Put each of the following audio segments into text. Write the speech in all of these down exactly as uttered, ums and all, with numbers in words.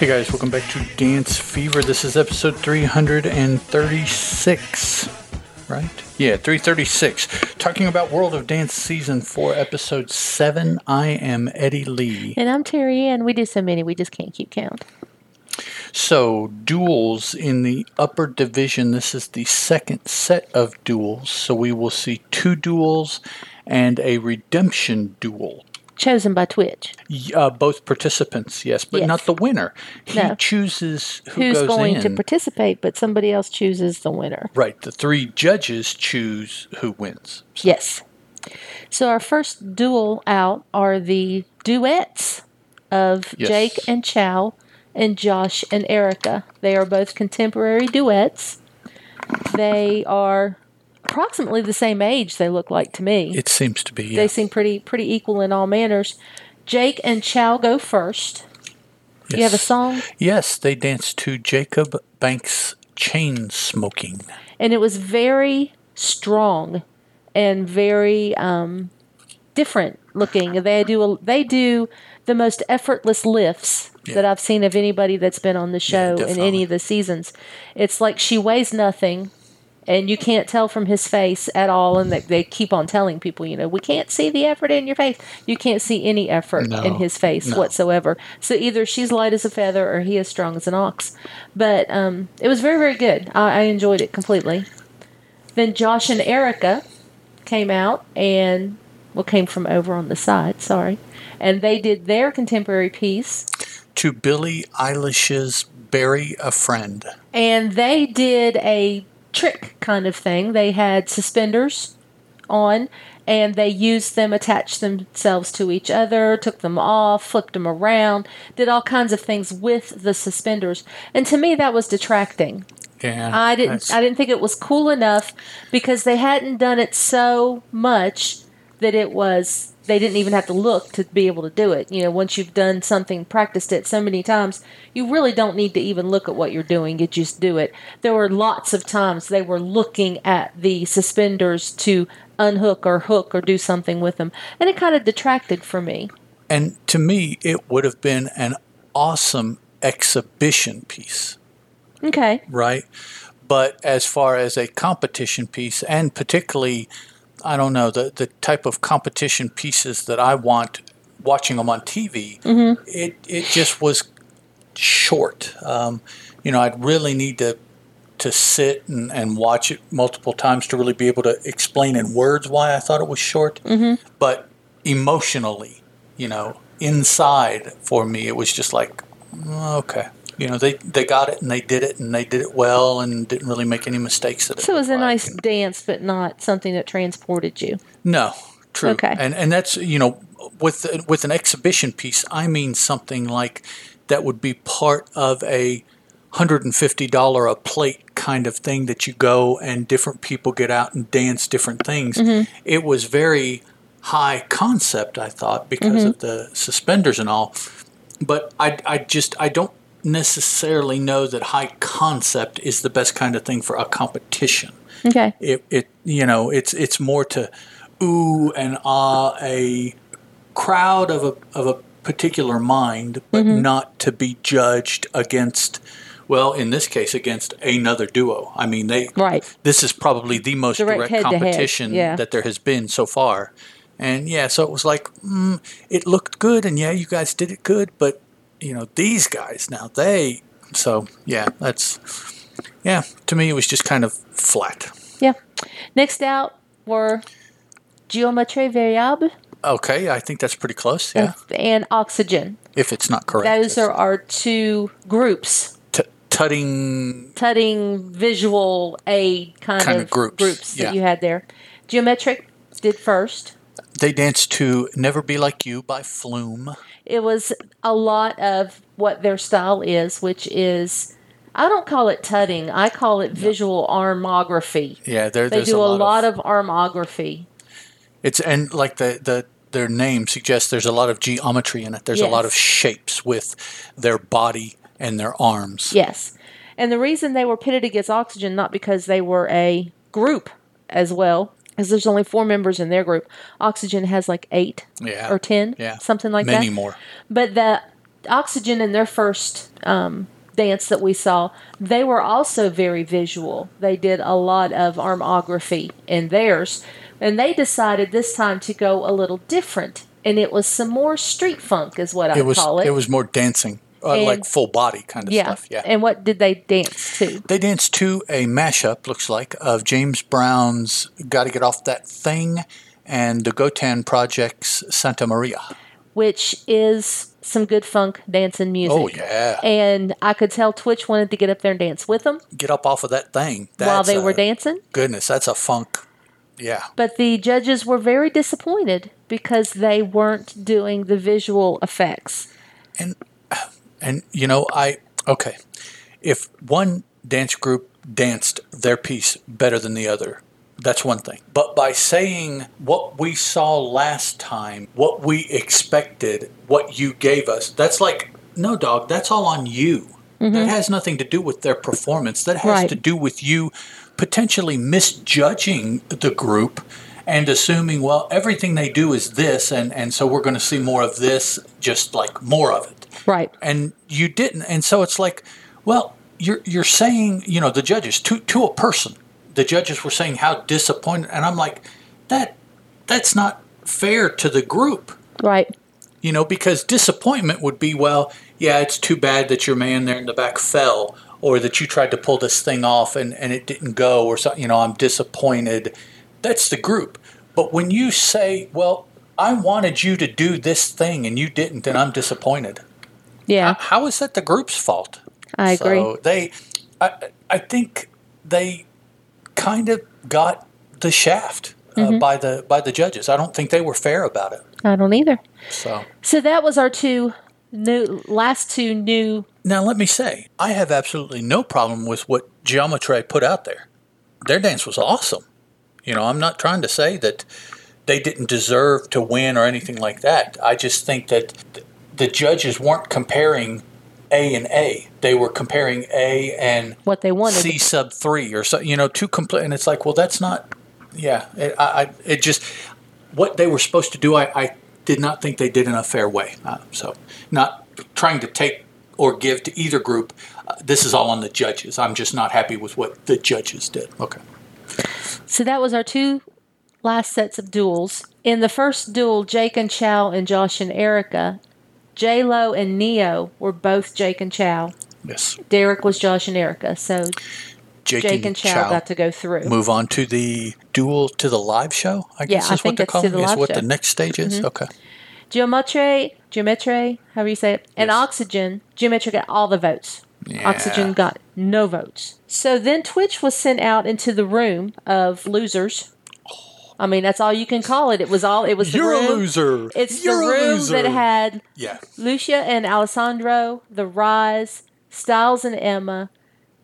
Hey guys, welcome back to Dance Fever. This is episode three thirty-six, right? Yeah, three thirty-six. Talking about World of Dance Season four, Episode seven. I am Eddie Lee. And I'm Terry Ann. We do so many, we just can't keep count. So, duels in the upper division. This is the second set of duels. So we will see two duels and a redemption duel. Chosen by Twitch. Uh, both participants, yes, but yes. Not the winner. He no. chooses who Who's goes going in. to participate, but somebody else chooses the winner. Right. The three judges choose who wins. So. Yes. So our first duel out are the duets of yes. Jake and Chow and Josh and Erica. They are both contemporary duets. They are approximately the same age, they look like to me. It seems to be, yeah. They seem pretty pretty equal in all manners. Jake and Chow go first. Yes. You have a song? Yes, they danced to Jacob Banks' Chain Smoking. And it was very strong and very um, different looking. They do a, they do the most effortless lifts yeah. that I've seen of anybody that's been on the show yeah, in any of the seasons. It's like she weighs nothing. And you can't tell from his face at all. And they, they keep on telling people, you know, we can't see the effort in your face. You can't see any effort no, in his face no. whatsoever. So either she's light as a feather or he is strong as an ox. But um, it was very, very good. I, I enjoyed it completely. Then Josh and Erica came out and, well, came from over on the side, sorry. And they did their contemporary piece. To Billie Eilish's Bury a Friend. And they did a trick kind of thing. They had suspenders on and they used them, attached themselves to each other, took them off, flipped them around, did all kinds of things with the suspenders. And to me that was detracting. Yeah. I didn't that's... I didn't think it was cool enough because they hadn't done it so much that it was they didn't even have to look to be able to do it. You know, once you've done something, practiced it so many times, you really don't need to even look at what you're doing. You just do it. There were lots of times they were looking at the suspenders to unhook or hook or do something with them. And it kind of detracted for me. And to me, it would have been an awesome exhibition piece. Okay. Right? But as far as a competition piece, and particularly I don't know, the, the type of competition pieces that I want watching them on T V, mm-hmm. it, it just was short. Um, you know, I'd really need to to sit and, and watch it multiple times to really be able to explain in words why I thought it was short. Mm-hmm. But emotionally, you know, inside for me, it was just like, okay. You know, they, they got it and they did it and they did it well and didn't really make any mistakes. That so it was a nice dance, but not something that transported you. No, true. Okay. And and that's, you know, with with an exhibition piece, I mean something like that would be part of a one hundred fifty dollars a plate kind of thing that you go and different people get out and dance different things. Mm-hmm. It was very high concept, I thought, because mm-hmm. of the suspenders and all. But I, I just, I don't necessarily know that high concept is the best kind of thing for a competition. Okay. It, it you know, it's it's more to ooh and ah a crowd of a of a particular mind, but mm-hmm. not to be judged against, well, in this case, against another duo. I mean, they right. this is probably the most direct, direct competition yeah. that there has been so far. And yeah, so it was like, mm, it looked good, and yeah, you guys did it good, but you know, these guys now, they, so yeah, that's, yeah, to me it was just kind of flat. Yeah. Next out were Geometrie Variable. Okay, I think that's pretty close, yeah. And, and Oxygen. If it's not correct. Those are our two groups. T- tutting. Tutting visual aid kind, kind of, of groups, groups yeah. that you had there. Geometric did first. They danced to Never Be Like You by Flume. It was a lot of what their style is, which is, I don't call it tutting. I call it visual yeah. armography. Yeah, there, they do a lot, a lot of, of armography. It's and like the, the their name suggests there's a lot of geometry in it. There's yes. a lot of shapes with their body and their arms. Yes. And the reason they were pitted against Oxygen, not because they were a group as well, because there's only four members in their group. Oxygen has like eight yeah. or ten, yeah. something like Many that. Many more. But the Oxygen in their first um, dance that we saw, they were also very visual. They did a lot of armography in theirs, and they decided this time to go a little different, and it was some more street funk is what I call it. It was more dancing. Uh, and, like full body kind of yeah. stuff, yeah. And what did they dance to? They danced to a mashup, looks like, of James Brown's Gotta Get Off That Thing and the Gotan Project's Santa Maria. Which is some good funk dancing music. Oh, yeah. And I could tell Twitch wanted to get up there and dance with them. Get up off of that thing. That's while they a, were dancing. Goodness, that's a funk. Yeah. But the judges were very disappointed because they weren't doing the visual effects. And... And, you know, I, okay, if one dance group danced their piece better than the other, that's one thing. But by saying what we saw last time, what we expected, what you gave us, that's like, no, dog, that's all on you. Mm-hmm. That has nothing to do with their performance. That has right. to do with you potentially misjudging the group and assuming, well, everything they do is this, and, and so we're going to see more of this, just like more of it. Right. And you didn't. And so it's like, well, you're you're saying, you know, the judges, to to a person, the judges were saying how disappointed. And I'm like, that that's not fair to the group. Right. You know, because disappointment would be, well, yeah, it's too bad that your man there in the back fell or that you tried to pull this thing off and, and it didn't go or something. You know, I'm disappointed. That's the group. But when you say, well, I wanted you to do this thing and you didn't, then I'm disappointed. Yeah. How is that the group's fault? I agree. So they, I, I think they kind of got the shaft uh, mm-hmm. by the by the judges. I don't think they were fair about it. I don't either. So, so that was our two new last two new. Now let me say, I have absolutely no problem with what Geometrie put out there. Their dance was awesome. You know, I'm not trying to say that they didn't deserve to win or anything like that. I just think that. Th- The judges weren't comparing A and A. They were comparing A and what they wanted. C sub three or so, you know, two complete. And it's like, well, that's not, yeah. It, I, it just, what they were supposed to do, I, I did not think they did in a fair way. Uh, so not trying to take or give to either group. Uh, this is all on the judges. I'm just not happy with what the judges did. Okay. So that was our two last sets of duels. In the first duel, Jake and Chow and Josh and Erica. J-Lo and Neo were both Jake and Chow. Yes. Derek was Josh and Erica, so Jake, Jake and Chow, Chow got to go through. Move on to the duel to the live show, I guess yeah, is I what they're calling it. Is what show. The next stage is? Mm-hmm. Okay. Geometrie, Geometrie, however you say it, yes. and Oxygen. Geometrie got all the votes. Yeah. Oxygen got no votes. So then Twitch was sent out into the room of losers. I mean, that's all you can call it. It was all. It was the You're room. You're a loser. It's You're the room loser. That had yeah. Lucia and Alessandro, The Rise, Styles and Emma,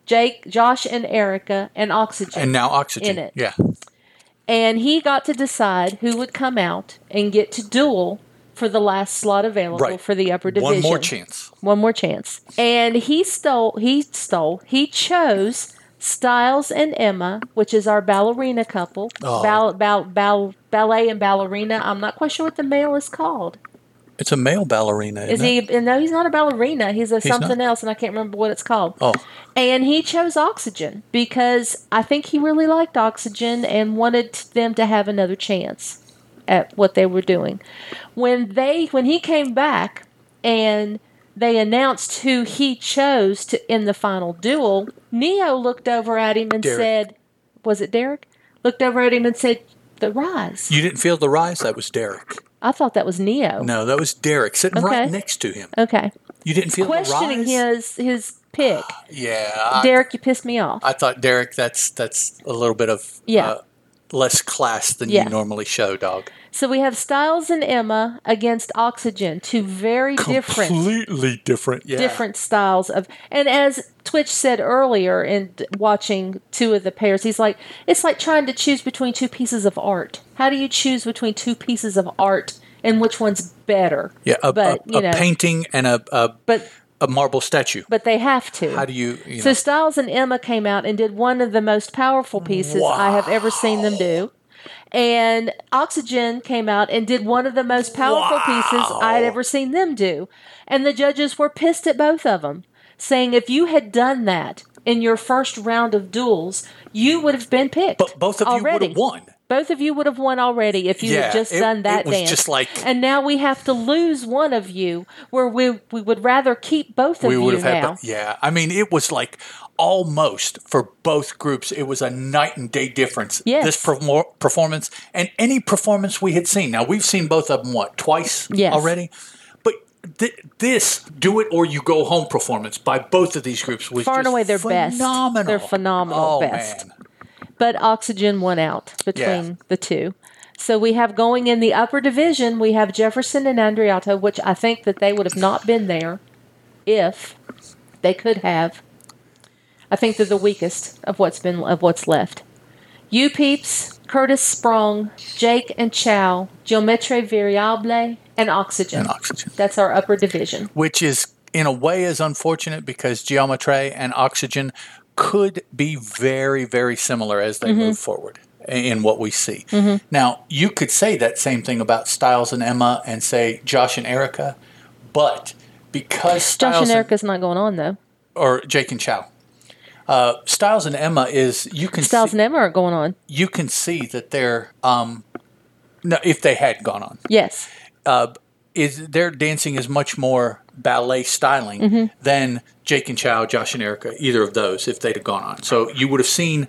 Jake, Josh and Erica, and Oxygen. And now Oxygen in it. Yeah. And he got to decide who would come out and get to duel for the last slot available right. for the upper division. One more chance. One more chance. And he stole. He stole. He chose. Styles and Emma, which is our ballerina couple, oh. ball, ball, ball, ballet and ballerina. I'm not quite sure what the male is called. It's a male ballerina. Is he? It? No, he's not a ballerina. He's a he's something not. else, and I can't remember what it's called. Oh, and he chose Oxygen because I think he really liked Oxygen and wanted them to have another chance at what they were doing. When they, when he came back and. They announced who he chose to in the final duel. Neo looked over at him and Derek. said, was it Derek? Looked over at him and said, The Rise. You didn't feel The Rise? That was Derek. I thought that was Neo. No, that was Derek sitting okay. right next to him. Okay. You didn't feel Questioning The Rise? Questioning his, his pick. Uh, yeah. Derek, I, you pissed me off. I thought, Derek, that's that's a little bit of yeah. uh, less class than yeah. you normally show, dog. So we have Styles and Emma against Oxygen, two very different, completely different, yeah. different styles of. And as Twitch said earlier, in watching two of the pairs, he's like, it's like trying to choose between two pieces of art. How do you choose between two pieces of art and which one's better? Yeah, a, but, a, you know, a painting and a, a but. A marble statue. But they have to. How do you... you know. So Styles and Emma came out and did one of the most powerful pieces wow. I have ever seen them do. And Oxygen came out and did one of the most powerful wow. pieces I'd ever seen them do. And the judges were pissed at both of them, saying if you had done that in your first round of duels, you would have been picked. But both of already. you would have won. Both of you would have won already if you yeah, had just it, done that it was dance. Just like, and now we have to lose one of you, where we we would rather keep both of we would you have now. Had, yeah, I mean, it was like almost for both groups, it was a night and day difference. Yes. This per- performance and any performance we had seen. Now, we've seen both of them, what, twice yes. already? But th- this Do It or You Go Home performance by both of these groups was far and away their phenomenal. best. They're phenomenal oh, best. Man. But Oxygen won out between yeah. the two. So we have going in the upper division, we have Jefferson and Andriotto, which I think that they would have not been there if they could have. I think they're the weakest of what's been of what's left. You Peeps, Curtis Sprong, Jake and Chow, Geometrie Variable, and Oxygen. And Oxygen. That's our upper division. Which is, in a way, is unfortunate because Geometrie and Oxygen could be very, very similar as they mm-hmm. move forward in what we see. Mm-hmm. Now, you could say that same thing about Styles and Emma and, say, Josh and Erica, but because Styles Josh and, and Erica's not going on, though. Or Jake and Chow. Uh, Styles and Emma is, you can Styles see... Styles and Emma aren't going on. You can see that they're, um, no, if they had gone on. Yes. Uh, is their dancing is much more ballet styling mm-hmm. than Jake and Chow, Josh and Erica, either of those, if they'd have gone on. So you would have seen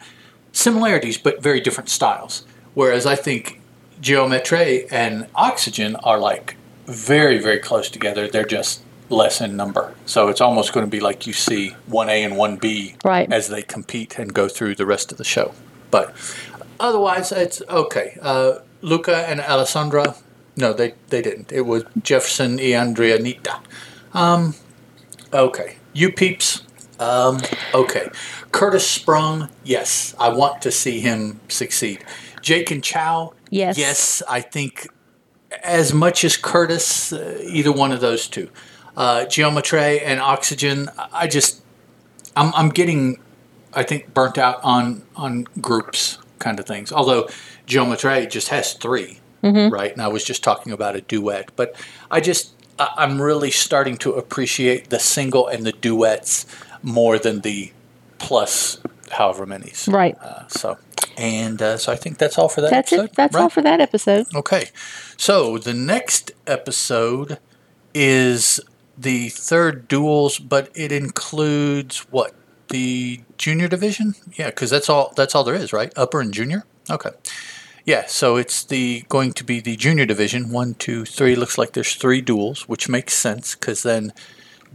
similarities, but very different styles. Whereas I think Geometrie and Oxygen are like very, very close together. They're just less in number. So it's almost going to be like you see one A and one B right. as they compete and go through the rest of the show. But otherwise, it's okay. Uh, Luca and Alessandra... No, they, they didn't. It was Jefferson y Andrianita. Um, okay. You Peeps. Um, okay. Curtis Sprung. Yes. I want to see him succeed. Jake and Chow. Yes. Yes. I think as much as Curtis, uh, either one of those two. Uh, Geometrie and Oxygen. I just, I'm, I'm getting, I think, burnt out on, on groups kind of things. Although Geometrie just has three. Mm-hmm. Right, and I was just talking about a duet, but I just I, I'm really starting to appreciate the single and the duets more than the plus however many's. Right. Uh, so and uh, so I think that's all for that. That's episode, it. That's right? all for that episode. Okay. So the next episode is the third duels, but it includes what the junior division. Yeah, because that's all that's all there is, right? Upper and junior. Okay. Yeah, so it's the going to be the junior division. One, two, three. Looks like there's three duels, which makes sense because then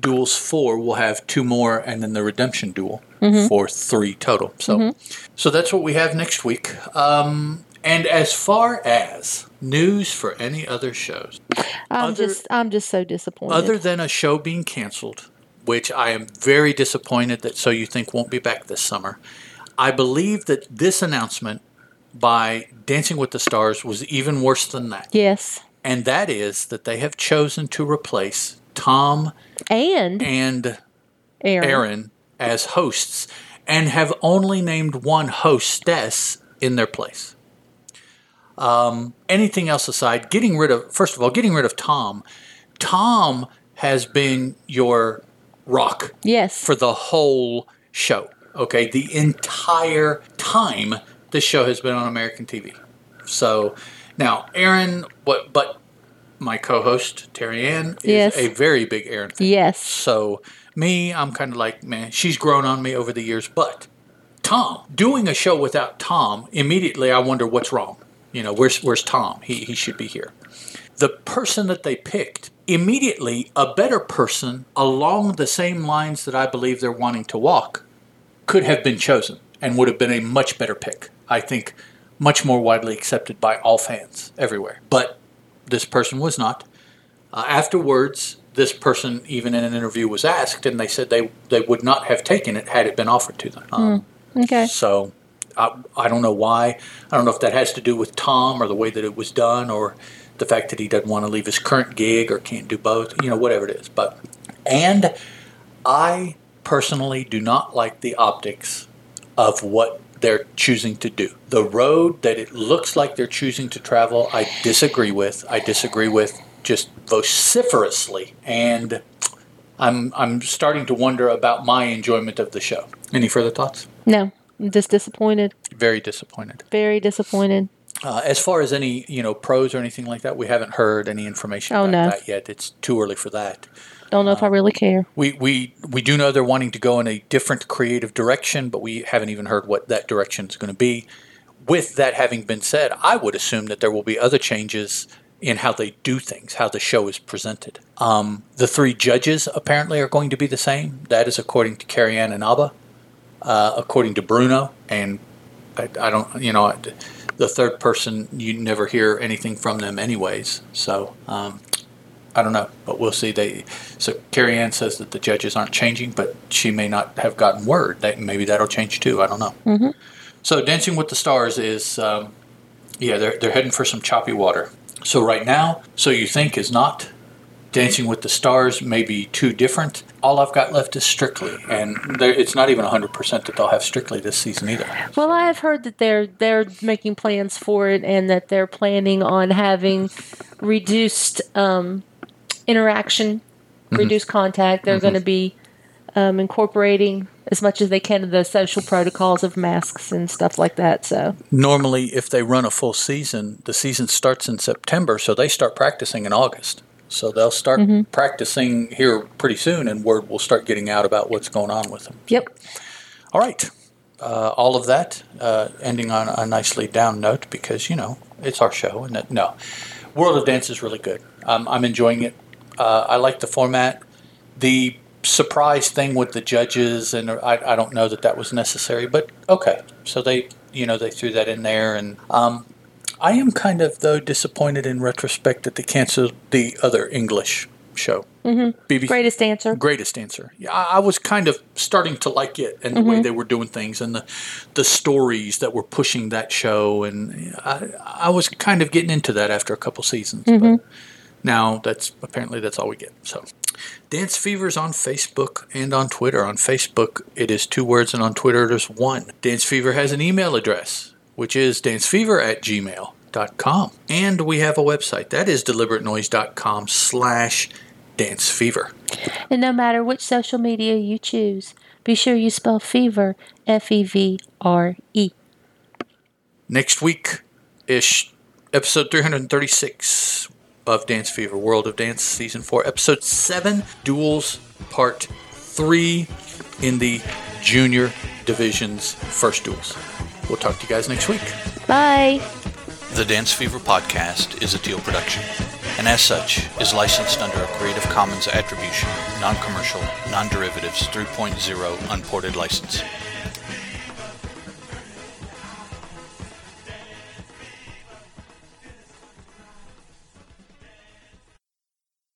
duels four will have two more, and then the redemption duel mm-hmm. for three total. So, mm-hmm. so that's what we have next week. Um, and as far as news for any other shows, I'm other, just I'm just so disappointed. Other than a show being canceled, which I am very disappointed that So You Think won't be back this summer. I believe that this announcement by Dancing with the Stars was even worse than that. Yes. And that is that they have chosen to replace Tom and, and Aaron. Aaron as hosts and have only named one hostess in their place. Um, anything else aside, getting rid of, first of all, getting rid of Tom. Tom has been your rock. Yes. For the whole show. Okay. The entire time. This show has been on American T V. So now Aaron, what, but my co-host, Terry Ann, is yes. a very big Aaron fan. Yes. So me, I'm kind of like, man, she's grown on me over the years. But Tom, doing a show without Tom, immediately I wonder what's wrong. You know, where's where's Tom? He he should be here. The person that they picked, immediately a better person along the same lines that I believe they're wanting to walk could have been chosen and would have been a much better pick. I think much more widely accepted by all fans everywhere. But this person was not. Uh, afterwards, this person, even in an interview, was asked, and they said they, they would not have taken it had it been offered to them. Um, mm, okay. So I, I don't know why. I don't know if that has to do with Tom or the way that it was done or the fact that he doesn't want to leave his current gig or can't do both, you know, whatever it is. But and I personally do not like the optics of what they're choosing to do. The road that it looks like they're choosing to travel, I disagree with. I disagree with just vociferously. And I'm I'm starting to wonder about my enjoyment of the show. Any further thoughts? No. I'm just disappointed. Very disappointed. Very disappointed. Uh, as far as any, you know, pros or anything like that, we haven't heard any information oh, about no. that yet. It's too early for that. Don't know um, if I really care. We, we we do know they're wanting to go in a different creative direction, but we haven't even heard what that direction is going to be. With that having been said, I would assume that there will be other changes in how they do things, how the show is presented. Um, the three judges apparently are going to be the same. That is according to Carrie Ann Inaba, uh, according to Bruno, and I, I don't, you know, the third person, you never hear anything from them anyways. So um, I don't know, but we'll see. They so Carrie Ann says that the judges aren't changing, but she may not have gotten word. That, maybe that'll change too. I don't know. Mm-hmm. So Dancing with the Stars is, um, yeah, they're they're heading for some choppy water. So right now, So You Think is not. Dancing with the Stars may be too different. All I've got left is Strictly, and it's not even one hundred percent that they'll have Strictly this season either. Well, I have heard that they're they're making plans for it, and that they're planning on having reduced um, interaction, mm-hmm. reduced contact. They're mm-hmm. going to be um, incorporating as much as they can of the social protocols of masks and stuff like that. So normally, if they run a full season, the season starts in September, so they start practicing in August. So they'll start mm-hmm. practicing here pretty soon, and word will start getting out about what's going on with them. Yep. All right. Uh, all of that uh, ending on a nicely down note because, you know, it's our show. And that, no, World of Dance is really good. Um, I'm enjoying it. Uh, I like the format. The surprise thing with the judges, and I, I don't know that that was necessary, but okay. So they, you know, they threw that in there, and um, I am kind of though disappointed in retrospect that they canceled the other English show, mm-hmm. B B C Greatest Dancer. Greatest Dancer. Yeah, I, I was kind of starting to like it, and the mm-hmm. way they were doing things, and the the stories that were pushing that show, and I, I was kind of getting into that after a couple seasons. Mm-hmm. But now that's apparently that's all we get. So. Dance Fever's on Facebook and on Twitter. On Facebook, it is two words, and on Twitter, it is one. Dance Fever has an email address, which is dancefever at gmail dot com. And we have a website. That is deliberatenoise.com slash dancefever. And no matter which social media you choose, be sure you spell fever, F E V R E. Next week-ish, episode three hundred thirty-six. Of Dance Fever, World of Dance, Season four, Episode seven, Duels, Part three, in the Junior Division's first duels. We'll talk to you guys next week. Bye. The Dance Fever podcast is a Teal production, and as such, is licensed under a Creative Commons Attribution, Non-Commercial, Non-Derivatives three point oh Unported License.